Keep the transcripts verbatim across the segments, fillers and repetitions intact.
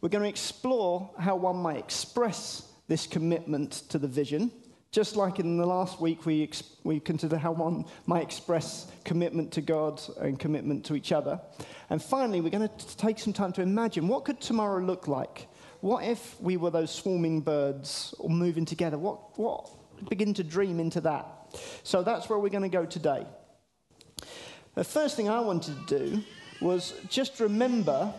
we're going to explore how one might express this commitment to the vision, just like in the last week we ex- we considered how one might express commitment to God and commitment to each other. And finally, we're going to take some time to imagine, what could tomorrow look like? What if we were those swarming birds all moving together? What, what? Begin to dream into that. So that's where we're going to go today. The first thing I wanted to do was just remember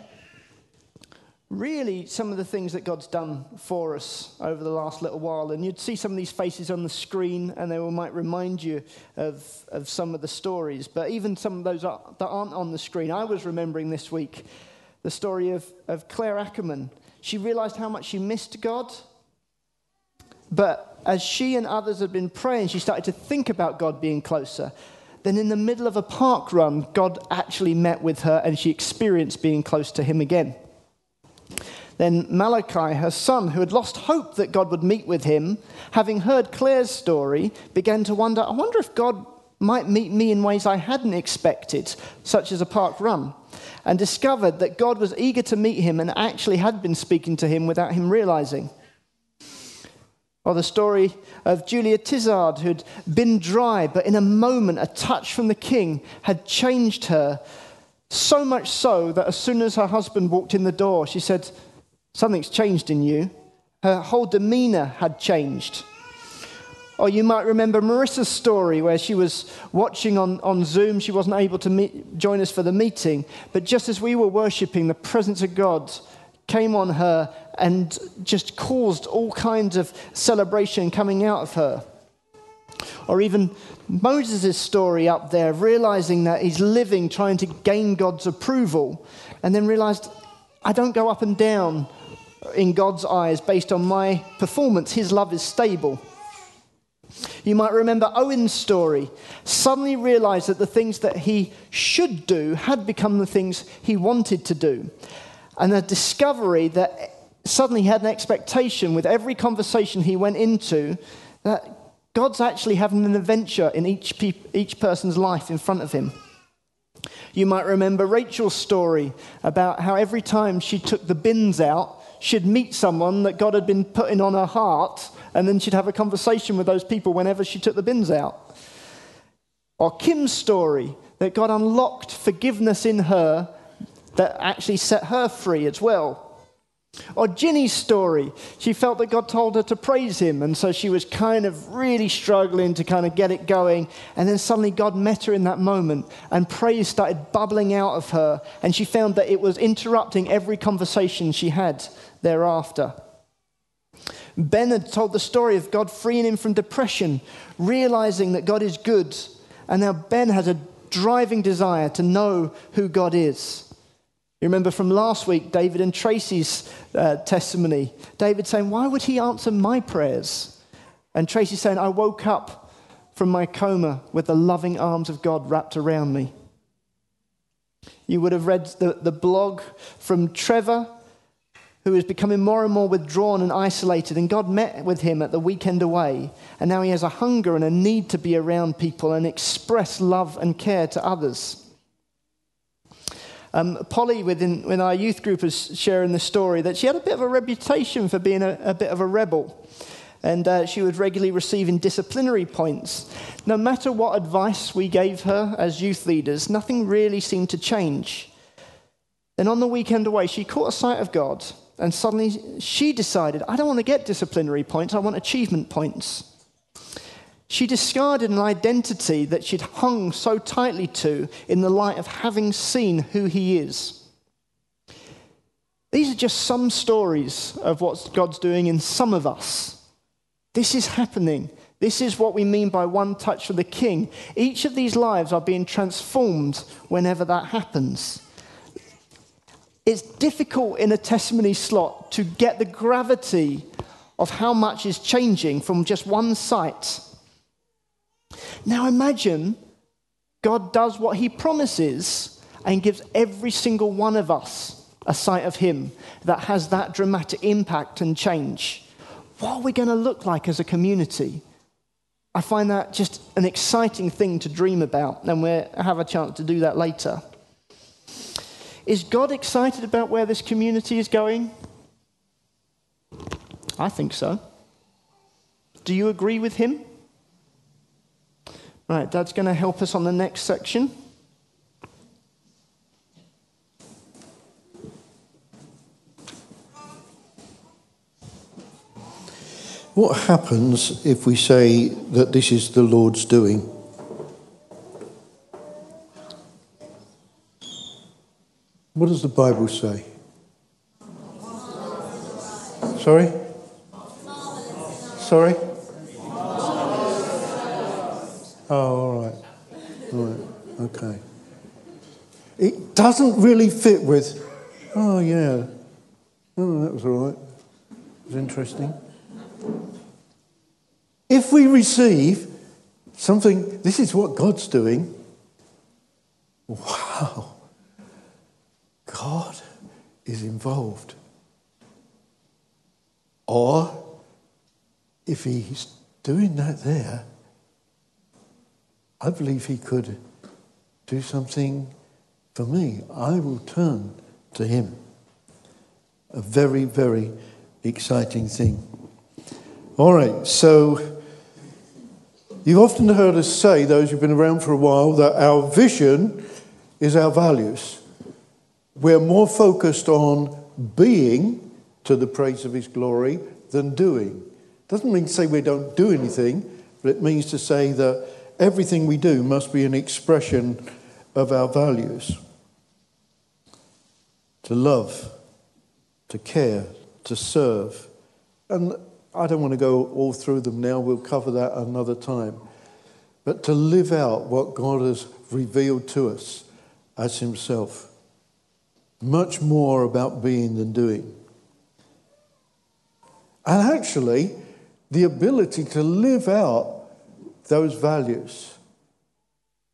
really some of the things that God's done for us over the last little while. And you'd see some of these faces on the screen, and they might remind you of, of some of the stories. But even some of those that aren't on the screen, I was remembering this week the story of, of Claire Ackerman. She realized how much she missed God. But as she and others had been praying, she started to think about God being closer. Then in the middle of a park run, God actually met with her, and she experienced being close to him again. Then Malachi, her son, who had lost hope that God would meet with him, having heard Claire's story, began to wonder, I wonder if God might meet me in ways I hadn't expected, such as a park run, and discovered that God was eager to meet him and actually had been speaking to him without him realizing. Or the story of Julia Tizard, who'd been dry, but in a moment, a touch from the king had changed her, so much so that as soon as her husband walked in the door, she said, something's changed in you. Her whole demeanor had changed. Or you might remember Marissa's story, where she was watching on, on Zoom. She wasn't able to meet, join us for the meeting, but just as we were worshiping, the presence of God came on her and just caused all kinds of celebration coming out of her. Or even Moses' story up there, realizing that he's living, trying to gain God's approval, and then realized, I don't go up and down in God's eyes based on my performance. His love is stable. You might remember Owen's story, suddenly realized that the things that he should do had become the things he wanted to do. And a discovery that suddenly had an expectation with every conversation he went into that God's actually having an adventure in each pe- each person's life in front of him. You might remember Rachel's story about how every time she took the bins out, she'd meet someone that God had been putting on her heart, and then she'd have a conversation with those people whenever she took the bins out. Or Kim's story, that God unlocked forgiveness in her that actually set her free as well. Or Ginny's story, she felt that God told her to praise him, and so she was kind of really struggling to kind of get it going, and then suddenly God met her in that moment, and praise started bubbling out of her, and she found that it was interrupting every conversation she had thereafter. Ben had told the story of God freeing him from depression, realizing that God is good, and now Ben has a driving desire to know who God is. You remember from last week, David and Tracy's uh, testimony. David saying, why would he answer my prayers? And Tracy saying, I woke up from my coma with the loving arms of God wrapped around me. You would have read the, the blog from Trevor, who is becoming more and more withdrawn and isolated. And God met with him at the weekend away. And now he has a hunger and a need to be around people and express love and care to others. Um, Polly within, within our youth group is sharing the story that she had a bit of a reputation for being a, a bit of a rebel, and uh, she was regularly receiving disciplinary points. No matter what advice we gave her as youth leaders, nothing really seemed to change. Then on the weekend away, she caught a sight of God, and suddenly she decided, I don't want to get disciplinary points, I want achievement points. She discarded an identity that she'd hung so tightly to in the light of having seen who he is. These are just some stories of what God's doing in some of us. This is happening. This is what we mean by one touch from the King. Each of these lives are being transformed whenever that happens. It's difficult in a testimony slot to get the gravity of how much is changing from just one site. Now imagine God does what he promises and gives every single one of us a sight of him that has that dramatic impact and change. What are we going to look like as a community? I find that just an exciting thing to dream about, and we'll have a chance to do that later. Is God excited about where this community is going? I think so. Do you agree with him? Right, Dad's going to help us on the next section. What happens if we say that this is the Lord's doing? What does the Bible say? Sorry? Sorry? Oh, all right. All right. Okay. It doesn't really fit with, oh, yeah. Oh, that was all right. It was interesting. If we receive something, this is what God's doing. Wow. God is involved. Or, if he's doing that there, I believe he could do something for me. I will turn to him. A very, very exciting thing. All right, so you've often heard us say, those who've been around for a while, that our vision is our values. We're more focused on being to the praise of his glory than doing. Doesn't mean to say we don't do anything, but it means to say that everything we do must be an expression of our values. To love, to care, to serve. And I don't want to go all through them now. We'll cover that another time. But to live out what God has revealed to us as himself. Much more about being than doing. And actually, the ability to live out those values.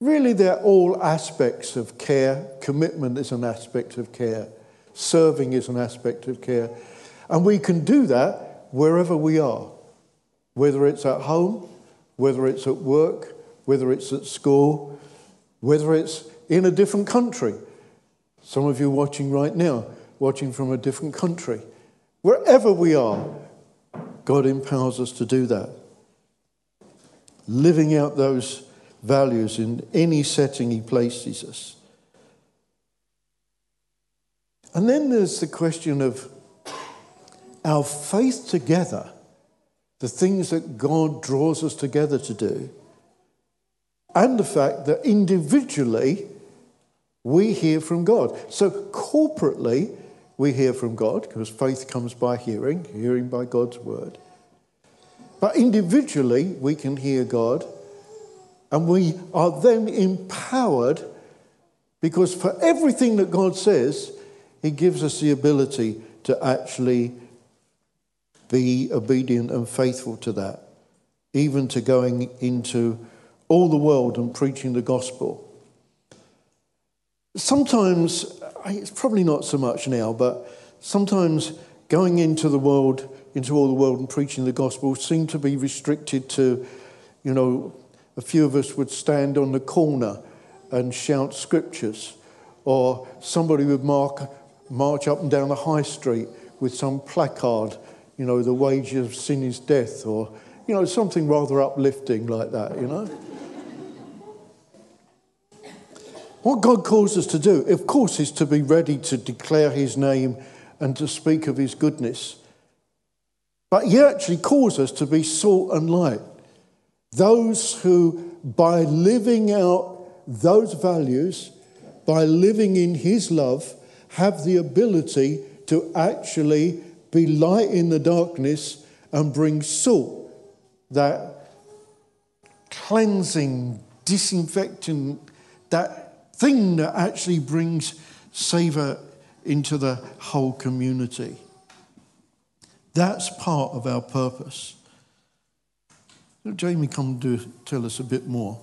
Really, they're all aspects of care. Commitment is an aspect of care. Serving is an aspect of care. And we can do that wherever we are, whether it's at home, whether it's at work, whether it's at school, whether it's in a different country. Some of you watching right now, watching from a different country. Wherever we are, God empowers us to do that. Living out those values in any setting he places us. And then there's the question of our faith together, the things that God draws us together to do, and the fact that individually we hear from God. So corporately we hear from God, because faith comes by hearing, hearing by God's word. But individually, we can hear God, and we are then empowered, because for everything that God says, he gives us the ability to actually be obedient and faithful to that, even to going into all the world and preaching the gospel. Sometimes, it's probably not so much now, but sometimes going into the world into all the world and preaching the gospel seemed to be restricted to, you know, a few of us would stand on the corner and shout scriptures, or somebody would mark, march up and down the high street with some placard, you know, the wage of sin is death, or, you know, something rather uplifting like that, you know. What God calls us to do, of course, is to be ready to declare his name and to speak of his goodness. But he actually calls us to be salt and light. Those who, by living out those values, by living in his love, have the ability to actually be light in the darkness and bring salt, that cleansing, disinfectant, that thing that actually brings savour into the whole community. That's part of our purpose. Jamie, come do tell us a bit more.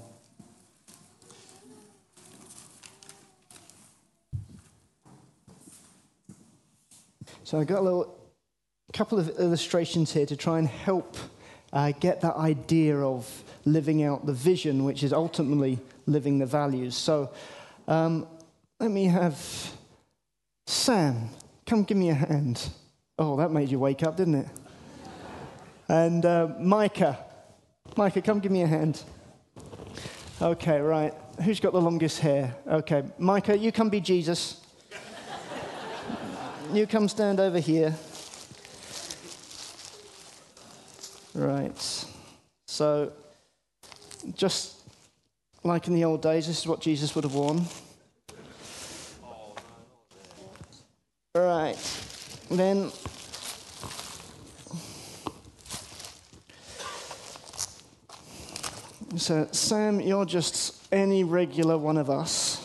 So I've got a little, couple of illustrations here to try and help uh, get that idea of living out the vision, which is ultimately living the values. So um, let me have Sam, come give me a hand. Oh, that made you wake up, didn't it? And uh, Micah. Micah, come give me a hand. Okay, right. Who's got the longest hair? Okay, Micah, you come be Jesus. You come stand over here. Right. So, just like in the old days, this is what Jesus would have worn. Right. Then... So, Sam, you're just any regular one of us.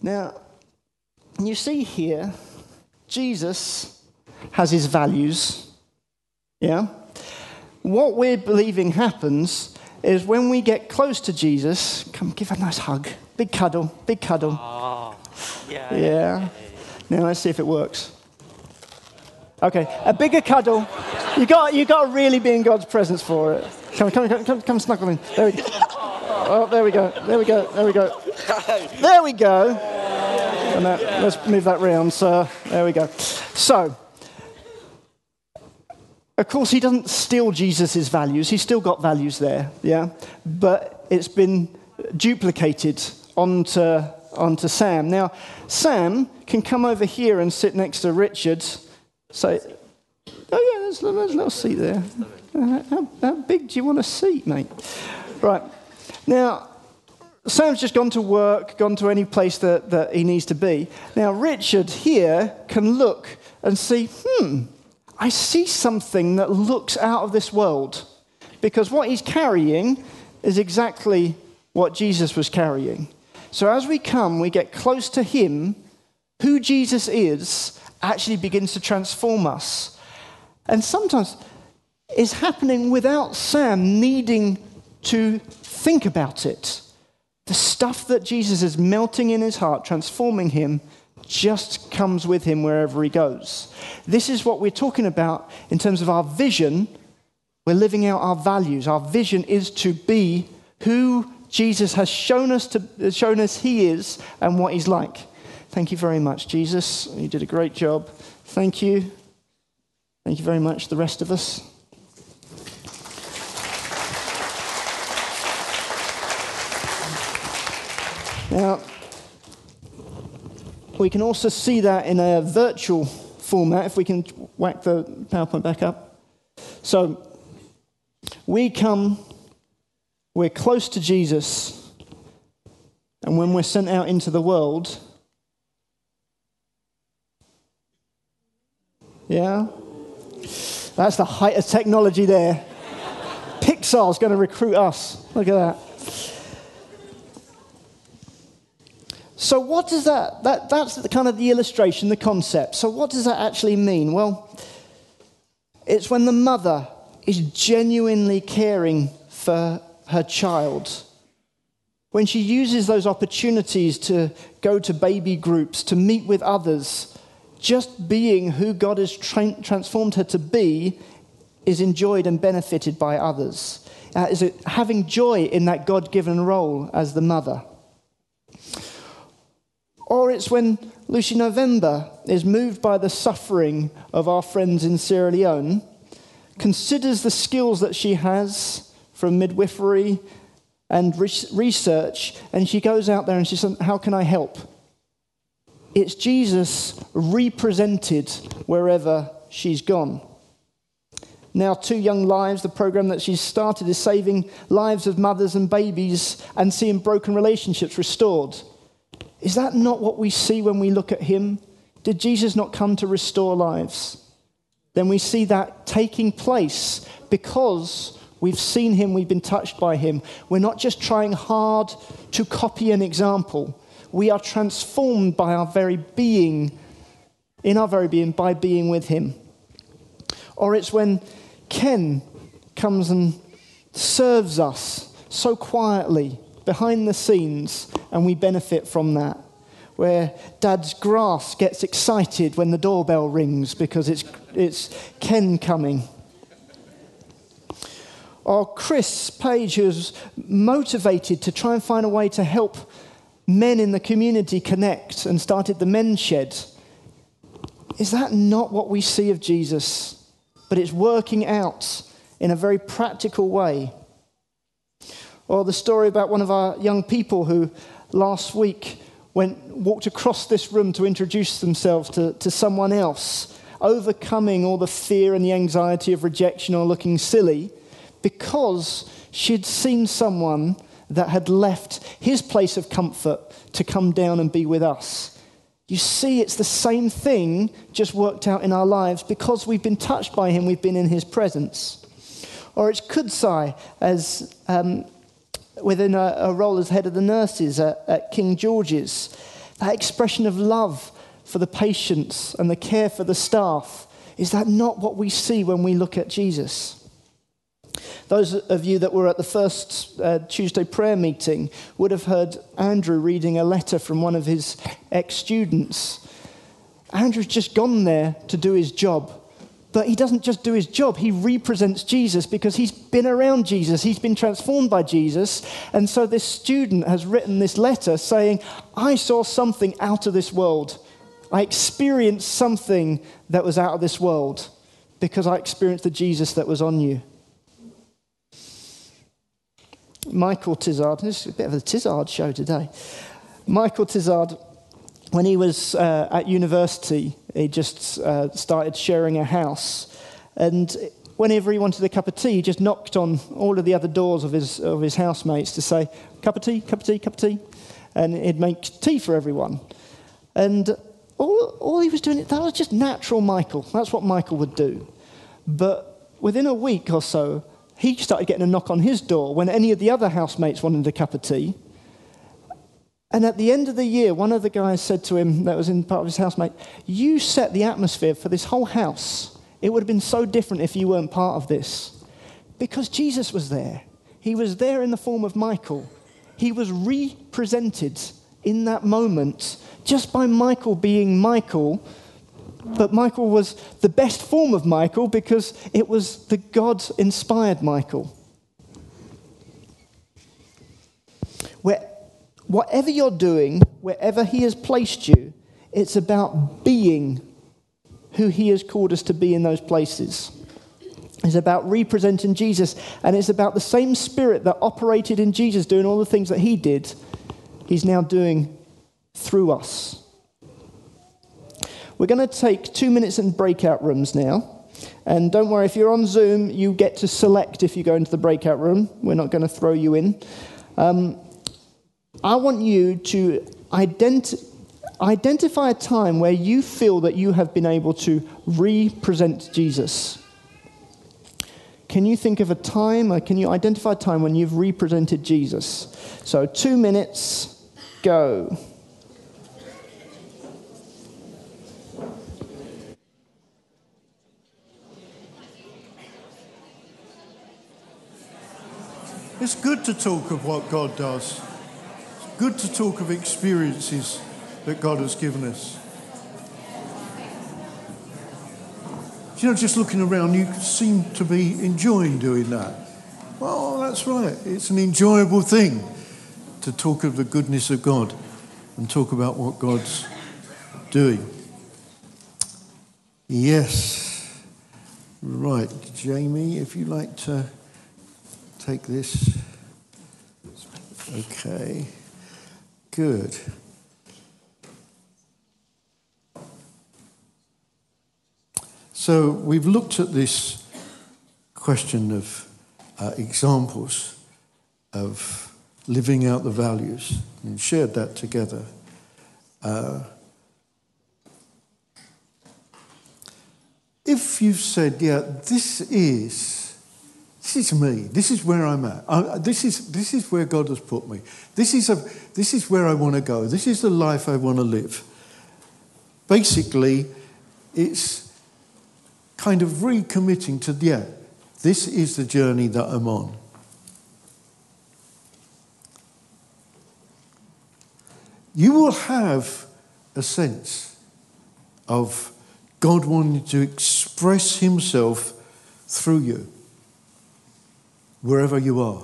Now, you see here, Jesus has his values, yeah? What we're believing happens is when we get close to Jesus, come give a nice hug, big cuddle, big cuddle. Oh, yeah. Yeah. Now, let's see if it works. Okay, a bigger cuddle. You got, you got to really be in God's presence for it. Come, come, come, come, come snuggle in. There we go. Oh, there we go. There we go. There we go. There we go. And that, let's move that round. So there we go. So, of course, he doesn't steal Jesus' values. He's still got values there, yeah. But it's been duplicated onto onto Sam. Now, Sam can come over here and sit next to Richard. So, oh yeah, there's, there's a little seat there. Uh, how, how big do you want a seat, mate? Right. Now, Sam's just gone to work, gone to any place that, that he needs to be. Now, Richard here can look and see, hmm, I see something that looks out of this world. Because what he's carrying is exactly what Jesus was carrying. So as we come, we get close to him, who Jesus is actually begins to transform us. And sometimes... is happening without Sam needing to think about it. The stuff that Jesus is melting in his heart, transforming him, just comes with him wherever he goes. This is what we're talking about in terms of our vision. We're living out our values. Our vision is to be who Jesus has shown us to shown us he is and what he's like. Thank you very much, Jesus. You did a great job. Thank you. Thank you very much, the rest of us. Now, we can also see that in a virtual format, if we can whack the PowerPoint back up. So, we come, we're close to Jesus, and when we're sent out into the world, yeah, that's the height of technology there. Pixar's going to recruit us. Look at that. So what does that, that, that's the kind of the illustration, the concept. So what does that actually mean? Well, it's when the mother is genuinely caring for her child. When she uses those opportunities to go to baby groups, to meet with others, just being who God has tra- transformed her to be is enjoyed and benefited by others. Uh, is it having joy in that God-given role as the mother. Or it's when Lucy November is moved by the suffering of our friends in Sierra Leone, considers the skills that she has from midwifery and research, and she goes out there and she says, how can I help? It's Jesus represented wherever she's gone. Now, Two Young Lives, the program that she's started, is saving lives of mothers and babies and seeing broken relationships restored. Is that not what we see when we look at him? Did Jesus not come to restore lives? Then we see that taking place because we've seen him, we've been touched by him. We're not just trying hard to copy an example. We are transformed by our very being, in our very being, by being with him. Or it's when Ken comes and serves us so quietly, behind the scenes, and we benefit from that. Where Dad's grass gets excited when the doorbell rings because it's it's Ken coming. Or Chris Page, who's motivated to try and find a way to help men in the community connect and started the Men's Shed. Is that not what we see of Jesus? but it's working out in a very practical way. Or the story about one of our young people who last week went walked across this room to introduce themselves to, to someone else, overcoming all the fear and the anxiety of rejection or looking silly, because she'd seen someone that had left his place of comfort to come down and be with us. You see, it's the same thing just worked out in our lives because we've been touched by him, we've been in his presence. Or it's Kudzai, as um, within a, a role as head of the nurses at, at King George's. That expression of love for the patients and the care for the staff, is that not what we see when we look at Jesus? Those of you that were at the first uh, Tuesday prayer meeting would have heard Andrew reading a letter from one of his ex-students. Andrew's just gone there to do his job. But he doesn't just do his job, he represents Jesus because he's been around Jesus, he's been transformed by Jesus. And so this student has written this letter saying, I saw something out of this world. I experienced something that was out of this world because I experienced the Jesus that was on you. Michael Tizard, this is a bit of a Tizard show today. Michael Tizard, when he was uh, at university, he just uh, started sharing a house, and whenever he wanted a cup of tea, he just knocked on all of the other doors of his of his housemates to say, cup of tea, cup of tea, cup of tea, and he'd make tea for everyone. And all, all he was doing, that was just natural Michael. That's what Michael would do. But within a week or so, he started getting a knock on his door when any of the other housemates wanted a cup of tea. And at the end of the year, one of the guys said to him, that was in part of his housemate, you set the atmosphere for this whole house. It would have been so different if you weren't part of this. Because Jesus was there. He was there in the form of Michael. He was represented in that moment just by Michael being Michael. But Michael was the best form of Michael because it was the God-inspired Michael. Where Whatever you're doing, wherever he has placed you, it's about being who he has called us to be in those places. It's about representing Jesus, and it's about the same spirit that operated in Jesus, doing all the things that he did, he's now doing through us. We're going to take two minutes in breakout rooms now, and don't worry, if you're on Zoom, you get to select if you go into the breakout room. We're not going to throw you in. Um... I want you to identi- identify a time where you feel that you have been able to represent Jesus. Can you think of a time, or can you identify a time when you've represented Jesus? So two minutes, go. It's good to talk of what God does. Good to talk of experiences that God has given us. You know, just looking around, you seem to be enjoying doing that. Well, that's right. It's an enjoyable thing to talk of the goodness of God and talk about what God's doing. Yes. Right, Jamie, if you like to take this. Okay. Good. So we've looked at this question of uh, examples of living out the values and shared that together. Uh, if you've said, yeah, this is This is me. This is where I'm at. I, this is this is where God has put me. This is a this is where I want to go. This is the life I want to live. Basically, it's kind of recommitting to yeah, this is the journey that I'm on. You will have a sense of God wanting to express himself through you. Wherever you are,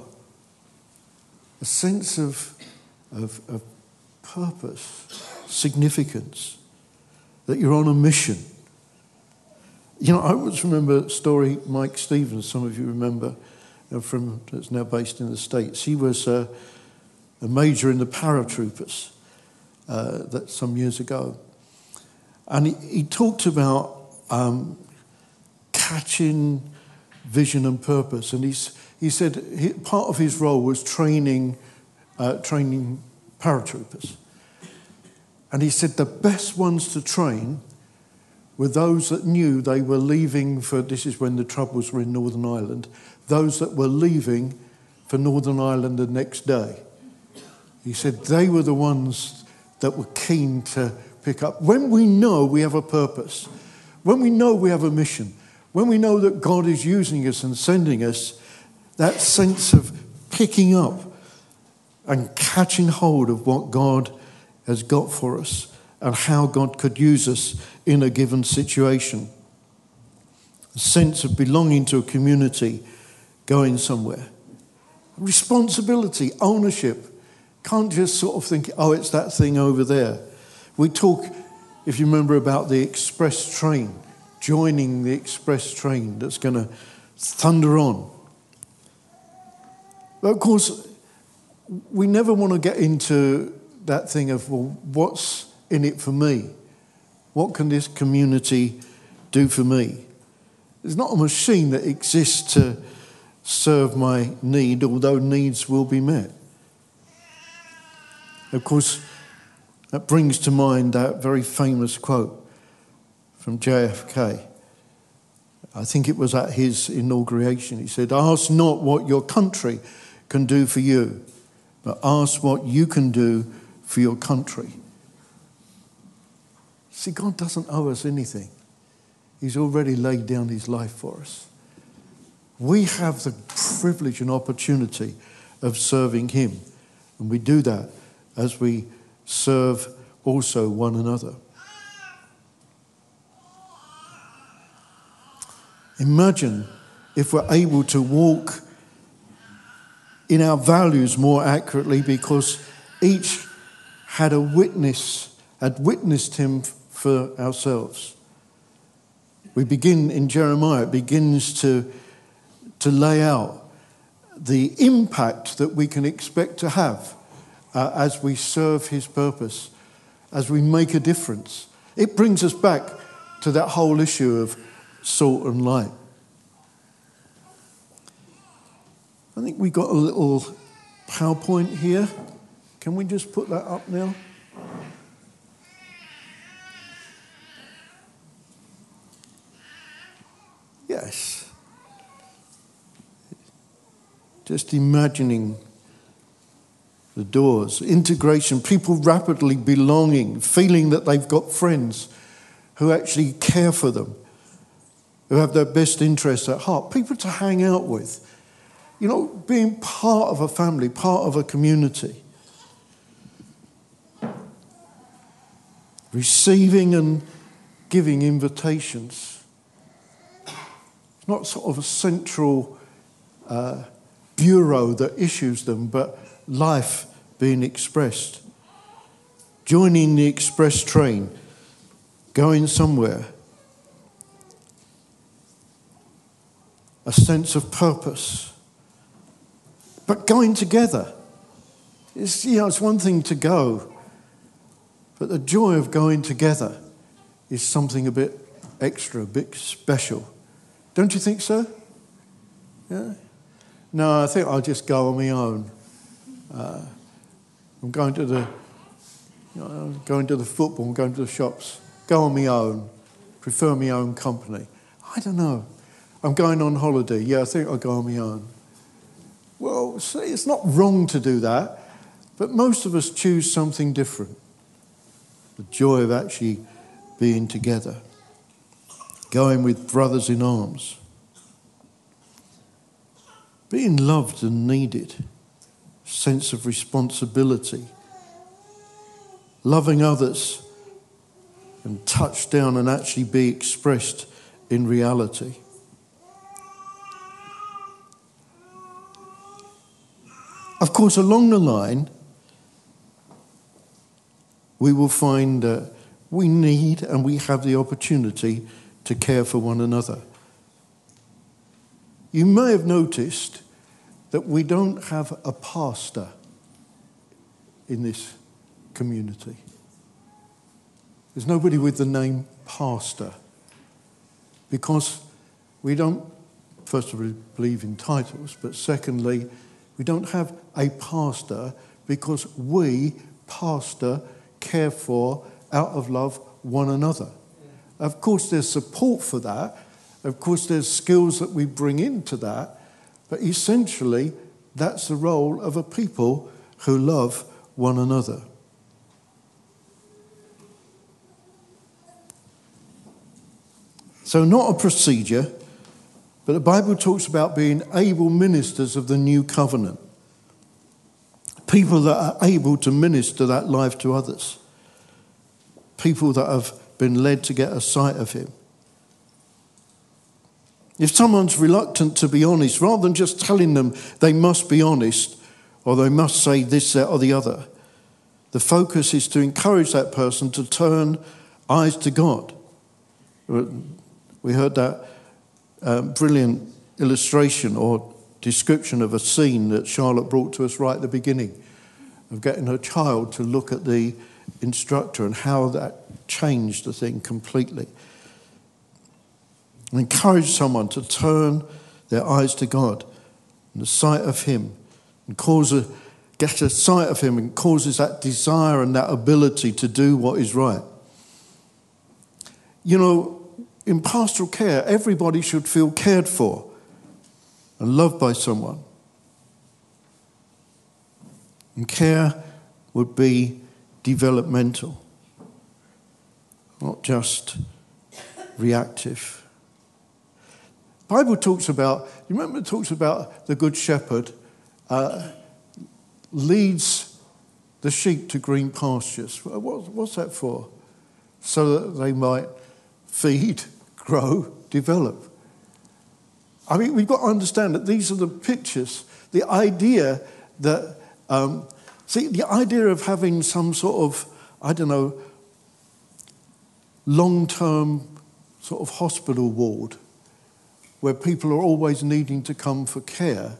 a sense of, of, of purpose, significance, that you're on a mission. You know, I always remember a story Mike Stevens, some of you remember, from that's now based in the States. He was a, a major in the paratroopers uh, that some years ago. And he, he talked about um, catching vision and purpose. And he's, he said he, part of his role was training, uh, training paratroopers. And he said the best ones to train were those that knew they were leaving for, this is when the Troubles were in Northern Ireland, those that were leaving for Northern Ireland the next day. He said they were the ones that were keen to pick up. When we know we have a purpose, when we know we have a mission, when we know that God is using us and sending us, that sense of picking up and catching hold of what God has got for us and how God could use us in a given situation. A sense of belonging to a community, going somewhere. Responsibility, ownership. Can't just sort of think, oh, it's that thing over there. We talk, if you remember, about the express train, joining the express train that's going to thunder on. But of course, we never want to get into that thing of, well, what's in it for me? What can this community do for me? It's not a machine that exists to serve my need, although needs will be met. Of course, that brings to mind that very famous quote from J F K. I think it was at his inauguration. He said, "Ask not what your country can do for you, but ask what you can do for your country." See, God doesn't owe us anything. He's already laid down his life for us. We have the privilege and opportunity of serving him. And we do that as we serve also one another. Imagine if we're able to walk in our values more accurately because each had a witness, had witnessed him for ourselves. We begin in Jeremiah, it begins to, to lay out the impact that we can expect to have uh, as we serve his purpose, as we make a difference. It brings us back to that whole issue of salt and light. I think we got a little PowerPoint here. Can we just put that up now? Yes. Just imagining the doors, integration, people rapidly belonging, feeling that they've got friends who actually care for them, who have their best interests at heart, people to hang out with. You know, being part of a family, part of a community. Receiving and giving invitations. Not sort of a central uh, bureau that issues them, but life being expressed. Joining the express train, going somewhere. A sense of purpose. But going together. It's, you know, it's one thing to go, but the joy of going together is something a bit extra, a bit special. Don't you think so? Yeah? No, I think I'll just go on my own. Uh, I'm going to the, you know, I'm going to the football, I'm going to the shops. Go on my own. Prefer my own company. I don't know. I'm going on holiday. Yeah, I think I'll go on my own. Well, see, it's not wrong to do that, but most of us choose something different. The joy of actually being together. Going with brothers in arms. Being loved and needed. Sense of responsibility. Loving others and touch down and actually be expressed in reality. Of course, along the line, we will find that we need and we have the opportunity to care for one another. You may have noticed that we don't have a pastor in this community. There's nobody with the name pastor because we don't, first of all, believe in titles, but secondly, we don't have a pastor because we, pastor, care for, out of love, one another. Of course, there's support for that. Of course, there's skills that we bring into that. But essentially, that's the role of a people who love one another. So not a procedure, but the Bible talks about being able ministers of the new covenant. People that are able to minister that life to others. People that have been led to get a sight of him. If someone's reluctant to be honest, rather than just telling them they must be honest or they must say this, that or the other, the focus is to encourage that person to turn eyes to God. We heard that um, brilliant illustration or description of a scene that Charlotte brought to us right at the beginning of getting her child to look at the instructor and how that changed the thing completely. Encourage someone to turn their eyes to God and the sight of him and cause a, get a sight of him and causes that desire and that ability to do what is right. You know, in pastoral care, everybody should feel cared for and loved by someone. And care would be developmental, not just reactive. The Bible talks about, you remember it talks about the Good Shepherd uh, leads the sheep to green pastures. What, what's that for? So that they might feed, grow, develop. I mean, we've got to understand that these are the pictures, the idea that, um, see, the idea of having some sort of, I don't know, long-term sort of hospital ward where people are always needing to come for care,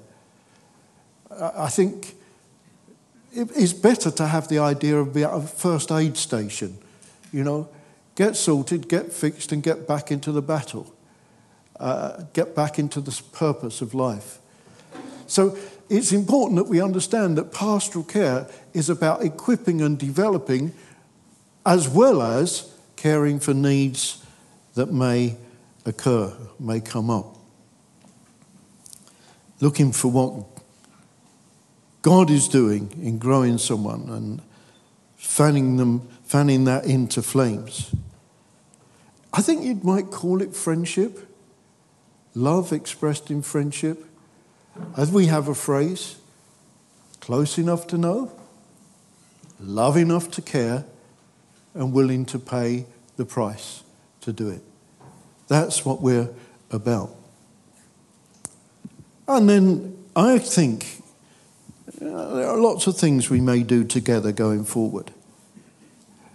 I think it's better to have the idea of a first aid station, you know, get sorted, get fixed, and get back into the battle, uh, get back into the purpose of life. So it's important that we understand that pastoral care is about equipping and developing as well as caring for needs that may occur, may come up. Looking for what God is doing in growing someone and fanning them, fanning that into flames. I think you might call it friendship, love expressed in friendship, as we have a phrase, close enough to know, love enough to care, and willing to pay the price to do it. That's what we're about. And then I think uh, there are lots of things we may do together going forward.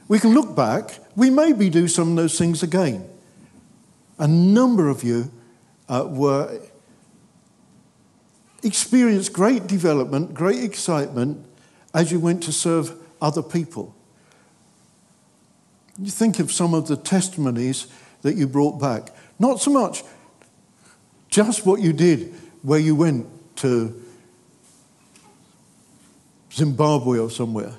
We can look back. We maybe do some of those things again. A number of you uh, were experienced great development, great excitement as you went to serve other people. You think of some of the testimonies that you brought back. Not so much just what you did where you went to Zimbabwe or somewhere,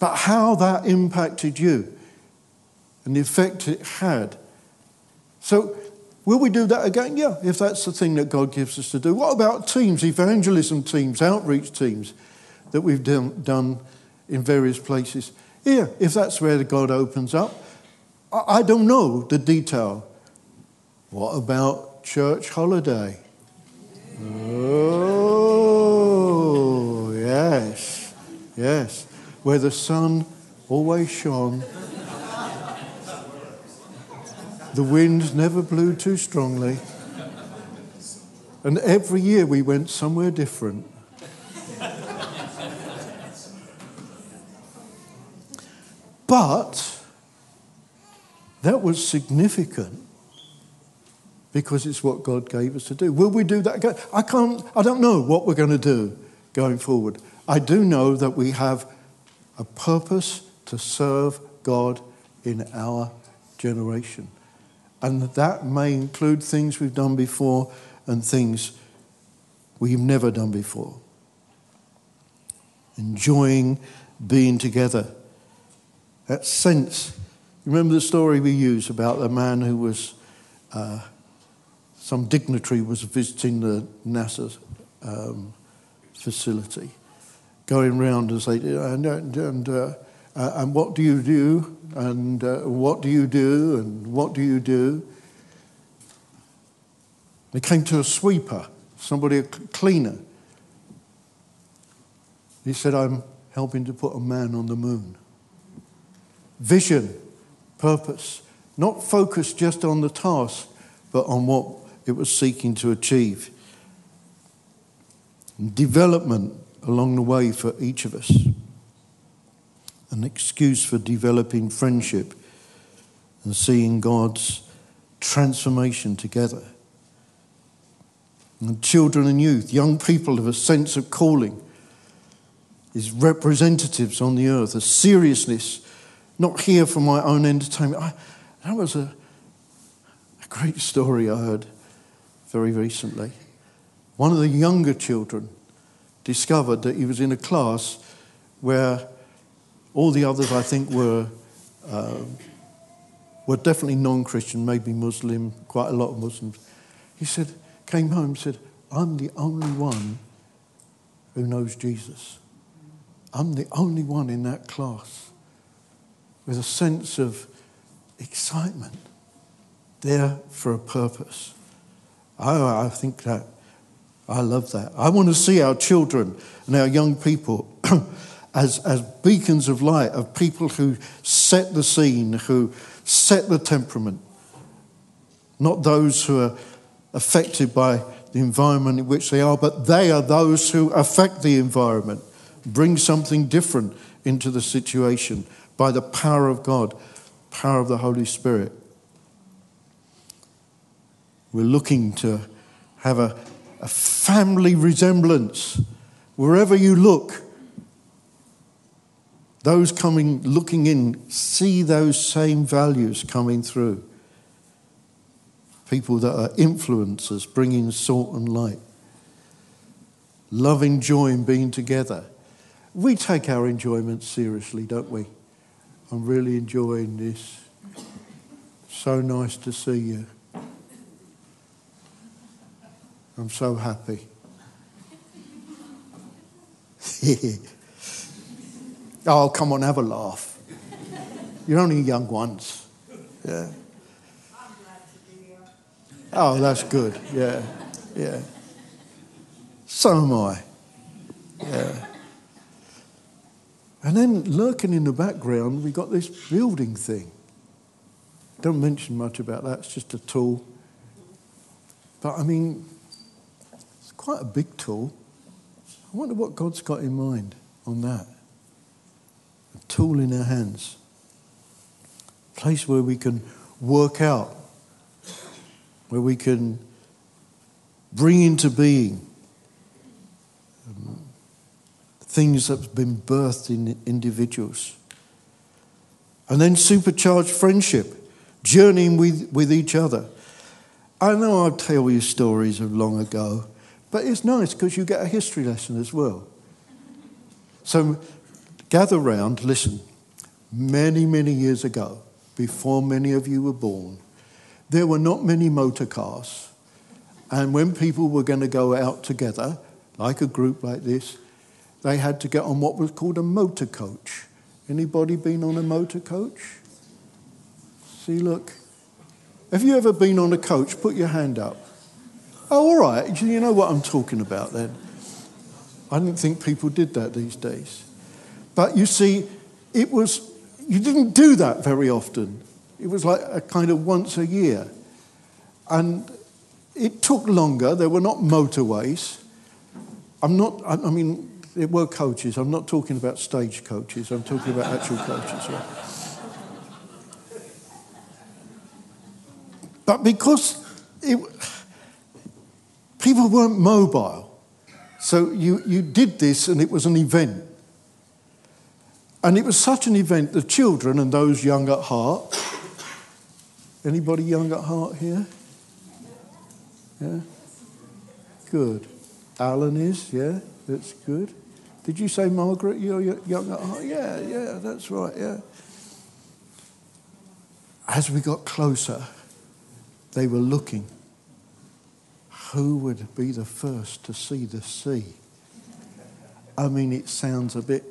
but how that impacted you and the effect it had. So will we do that again? Yeah, if that's the thing that God gives us to do. What about teams, evangelism teams, outreach teams that we've done in various places? Yeah, if that's where God opens up. I don't know the detail. What about church holiday? Oh, yes, yes. Where the sun always shone, the wind never blew too strongly, and every year we went somewhere different. But That was significant because it's what God gave us to do. Will we do that again? I can't, I don't know what we're going to do going forward. I do know that we have a purpose to serve God in our generation. And that may include things we've done before and things we've never done before. Enjoying being together. That sense. Remember the story we used about the man who was, uh, some dignitary was visiting the NASA um, facility, going round and saying, and, and, uh, and what do you do? And uh, what do you do? And what do you do? They came to a sweeper, somebody, a cleaner. He said, I'm helping to put a man on the moon. Vision, purpose, not focused just on the task, but on what it was seeking to achieve. And development along the way for each of us. An excuse for developing friendship and seeing God's transformation together. And children and youth, young people have a sense of calling. His representatives on the earth, a seriousness, not here for my own entertainment. I, that was a, a great story I heard very recently. One of the younger children discovered that he was in a class where all the others, I think, were um, were definitely non-Christian, maybe Muslim, quite a lot of Muslims. He said, came home and said, I'm the only one who knows Jesus. I'm the only one in that class with a sense of excitement, there for a purpose. I, I think that, I love that. I want to see our children and our young people as, as beacons of light, of people who set the scene, who set the temperament, not those who are affected by the environment in which they are, but they are those who affect the environment. Bring something different into the situation by the power of God, power of the Holy Spirit. We're looking to have a, a family resemblance. Wherever you look, those coming, looking in, see those same values coming through. People that are influencers, bringing salt and light. Love, enjoying being together. We take our enjoyment seriously, don't we? I'm really enjoying this. So nice to see you. I'm so happy. Oh, come on, have a laugh. You're only young once. Yeah. I'm glad to be here. Oh, that's good. Yeah, yeah. So am I. Yeah. And then lurking in the background, we got this building thing. Don't mention much about that, it's just a tool. But I mean, it's quite a big tool. I wonder what God's got in mind on that. A tool in our hands. A place where we can work out, where we can bring into being um, things that have been birthed in individuals. And then supercharged friendship, journeying with, with each other. I know I tell you stories of long ago, but it's nice because you get a history lesson as well. So gather round, listen. Many, many years ago, before many of you were born, there were not many motor cars. And when people were going to go out together, like a group like this, they had to get on what was called a motor coach. Anybody been on a motor coach? See, look. Have you ever been on a coach? Put your hand up. Oh, all right. You know what I'm talking about then. I didn't think people did that these days. But you see, it was, you didn't do that very often. It was like a kind of once a year. And it took longer. There were not motorways. I'm not, I, I mean... There were coaches. I'm not talking about stage coaches. I'm talking about actual coaches. Right? But because it, people weren't mobile, so you, you did this and it was an event. And it was such an event, the children and those young at heart. Anybody young at heart here? Yeah? Good. Alan is, yeah, that's good. Did you say, Margaret, you're young at heart? Yeah, yeah, that's right, yeah. As we got closer, they were looking. Who would be the first to see the sea? I mean, it sounds a bit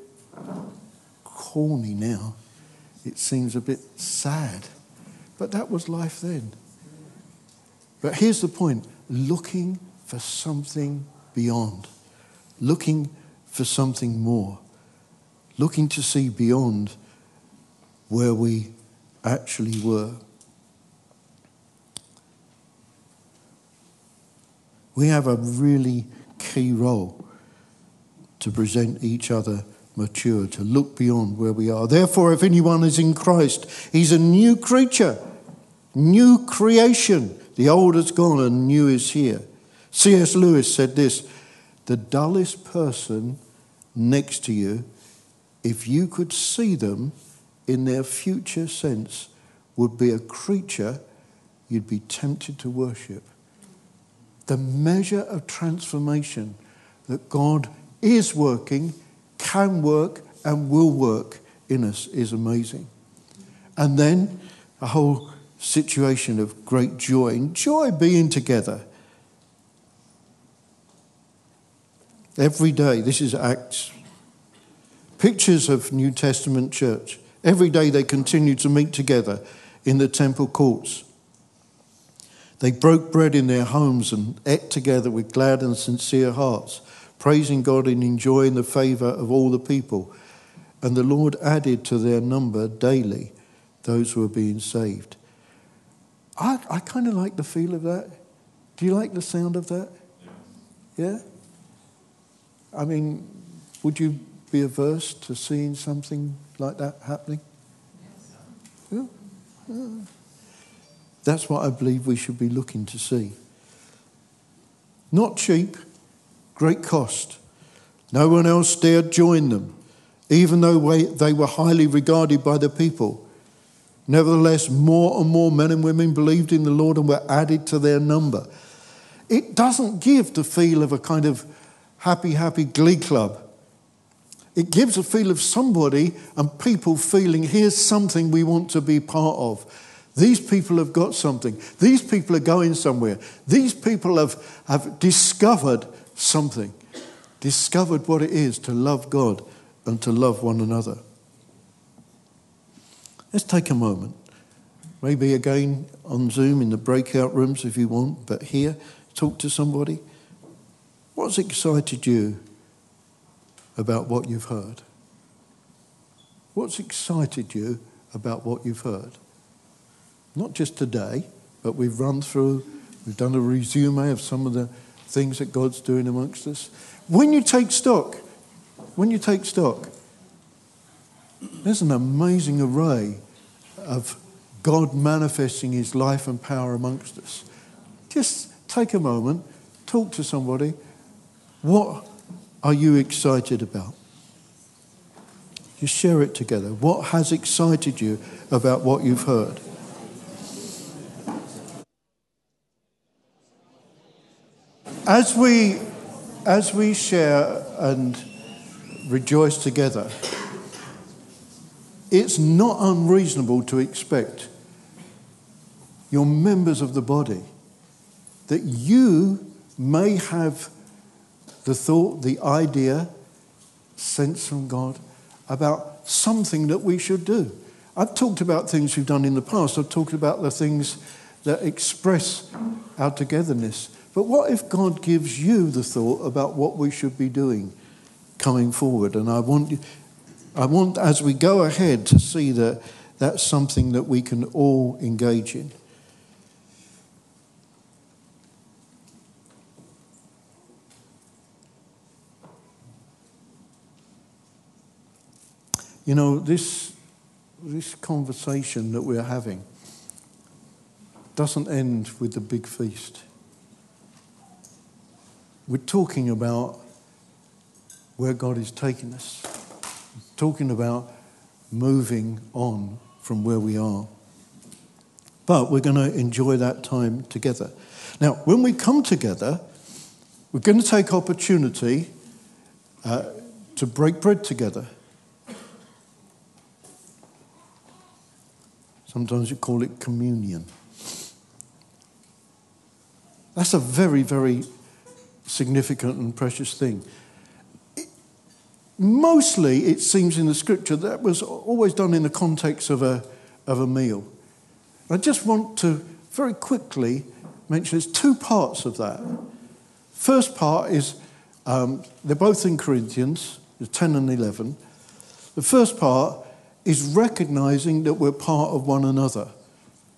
corny now. It seems a bit sad. But that was life then. But here's the point. Looking for something beyond. Looking for something more. Looking to see beyond where we actually were. We have a really key role to present each other mature, to look beyond where we are. Therefore, if anyone is in Christ, he's a new creature, new creation. The old is gone and new is here. C S Lewis said this, the dullest person next to you, if you could see them in their future sense, would be a creature you'd be tempted to worship. The measure of transformation that God is working, can work, and will work in us is amazing. And then a whole situation of great joy. Enjoy being together. Every day, this is Acts. Pictures of New Testament church. Every day they continued to meet together in the temple courts. They broke bread in their homes and ate together with glad and sincere hearts, praising God and enjoying the favour of all the people. And the Lord added to their number daily those who were being saved. I, I kind of like the feel of that. Do you like the sound of that? Yeah? I mean, would you be averse to seeing something like that happening? Yeah. Yeah. That's what I believe we should be looking to see. Not cheap, great cost. No one else dared join them, even though they were highly regarded by the people. Nevertheless, more and more men and women believed in the Lord and were added to their number. It doesn't give the feel of a kind of happy, happy glee club. It gives a feel of somebody and people feeling, here's something we want to be part of. These people have got something. These people are going somewhere. These people have, have discovered something, discovered what it is to love God and to love one another. Let's take a moment. Maybe again on Zoom in the breakout rooms if you want, but here, talk to somebody. What's excited you about what you've heard? What's excited you about what you've heard? Not just today, but we've run through, we've done a resume of some of the things that God's doing amongst us. When you take stock, when you take stock, there's an amazing array of God manifesting his life and power amongst us. Just take a moment, talk to somebody. What are you excited about? Just share it together. What has excited you about what you've heard? As we, as we share and rejoice together, it's not unreasonable to expect your members of the body that you may have the thought, the idea, sense from God about something that we should do. I've talked about things we've done in the past. I've talked about the things that express our togetherness. But what if God gives you the thought about what we should be doing coming forward? And I want, you, I want, as we go ahead, to see that that's something that we can all engage in. You know, this this conversation that we're having doesn't end with the big feast. We're talking about where God is taking us. We're talking about moving on from where we are. But we're going to enjoy that time together. Now, when we come together, we're going to take opportunity uh, to break bread together. Sometimes you call it communion. That's a very, very significant and precious thing. It, mostly, it seems in the scripture, that was always done in the context of a, of a meal. I just want to very quickly mention there's two parts of that. First part is, um, they're both in Corinthians, ten and eleven. The first part is recognising that we're part of one another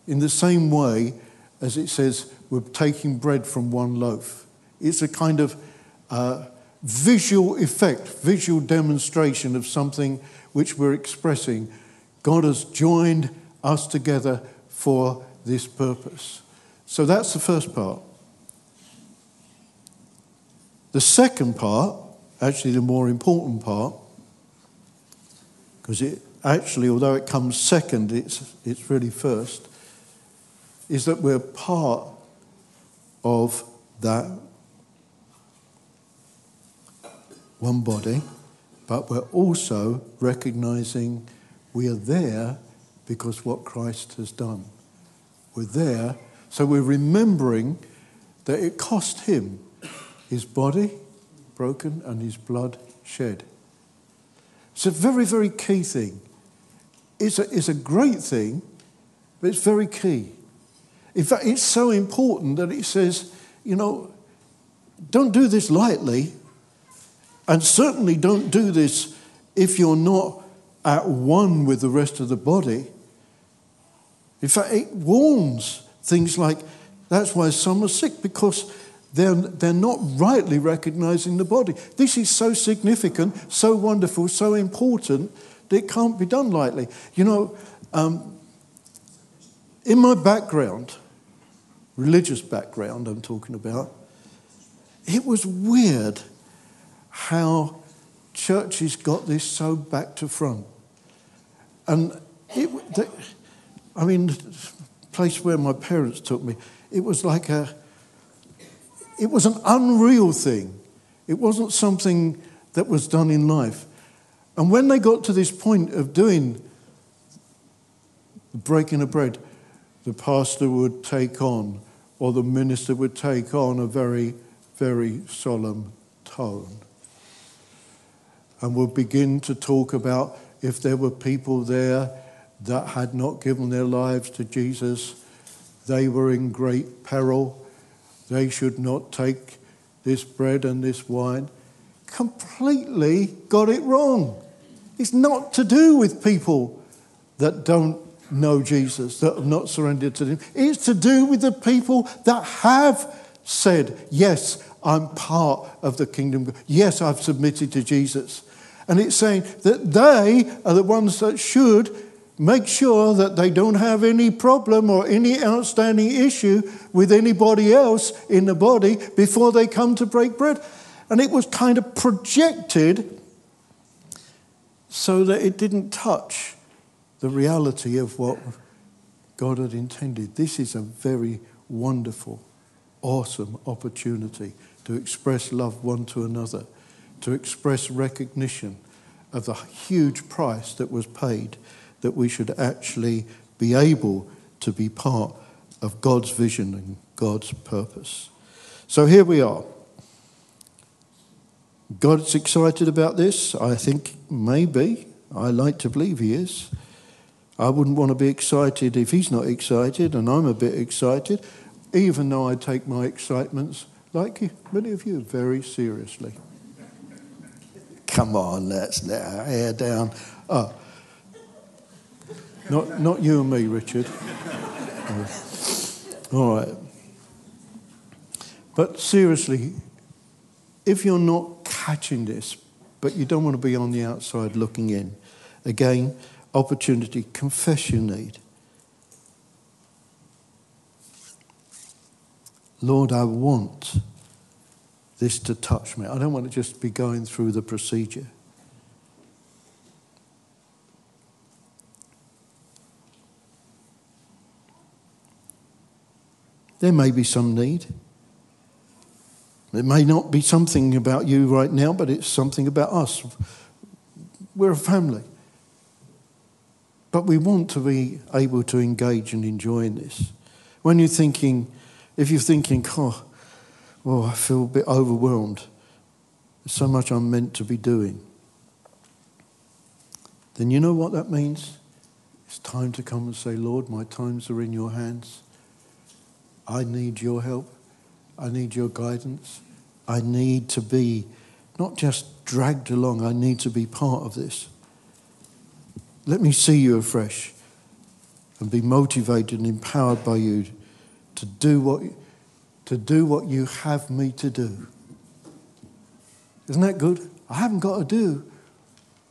in the same way as it says we're taking bread from one loaf. It's a kind of uh, visual effect, visual demonstration of something which we're expressing. God has joined us together for this purpose. So that's the first part. The second part, actually the more important part, because it actually, although it comes second, it's it's really first, is that we're part of that one body, but we're also recognising we are there because what Christ has done. We're there, so we're remembering that it cost him his body broken and his blood shed. It's a very, very key thing. It's a, it's a great thing, but it's very key. In fact, it's so important that it says, you know, don't do this lightly, and certainly don't do this if you're not at one with the rest of the body. In fact, it warns things like, that's why some are sick, because they're, they're not rightly recognising the body. This is so significant, so wonderful, so important, that it can't be done lightly. You know, um, in my background, religious background I'm talking about, it was weird how churches got this so back to front. And it, the, I mean, the place where my parents took me, it was like a, it was an unreal thing. It wasn't something that was done in life. And when they got to this point of doing the breaking of bread, the pastor would take on, or the minister would take on, a very, very solemn tone. And would begin to talk about if there were people there that had not given their lives to Jesus, they were in great peril. They should not take this bread and this wine. Completely got it wrong. It's not to do with people that don't know Jesus, that have not surrendered to him. It's to do with the people that have said, yes, I'm part of the kingdom. Yes, I've submitted to Jesus. And it's saying that they are the ones that should make sure that they don't have any problem or any outstanding issue with anybody else in the body before they come to break bread. And it was kind of projected so that it didn't touch the reality of what God had intended. This is a very wonderful, awesome opportunity to express love one to another, to express recognition of the huge price that was paid, that we should actually be able to be part of God's vision and God's purpose. So here we are. God's excited about this. I think maybe. I like to believe he is. I wouldn't want to be excited if he's not excited, and I'm a bit excited, even though I take my excitements, like many of you, very seriously. Come on, let's let our hair down. Oh. Not not you and me, Richard. All right. But seriously, if you're not catching this, but you don't want to be on the outside looking in, again, opportunity, confess your need. Lord, I want this to touch me. I don't want to just be going through the procedure. There may be some need. It may not be something about you right now, but it's something about us. We're a family. But we want to be able to engage and enjoy in this. When you're thinking, if you're thinking, oh, oh I feel a bit overwhelmed, there's so much I'm meant to be doing, then you know what that means? It's time to come and say, Lord, my times are in your hands. I need your help. I need your guidance. I need to be not just dragged along, I need to be part of this. Let me see you afresh and be motivated and empowered by you to do what, to do what you have me to do. Isn't that good? I haven't got to do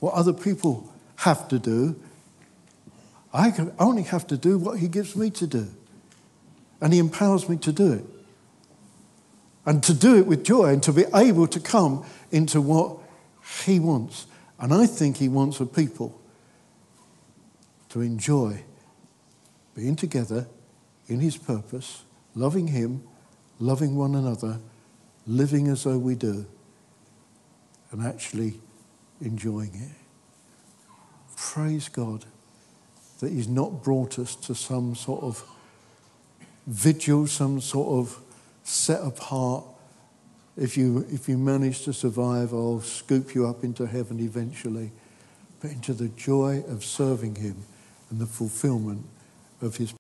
what other people have to do. I can only have to do what he gives me to do. And he empowers me to do it. And to do it with joy and to be able to come into what he wants. And I think he wants a people to enjoy being together in his purpose, loving him, loving one another, living as though we do, and actually enjoying it. Praise God that he's not brought us to some sort of vigil, some sort of set apart. If you if you manage to survive, I'll scoop you up into heaven eventually, but into the joy of serving him and the fulfillment of his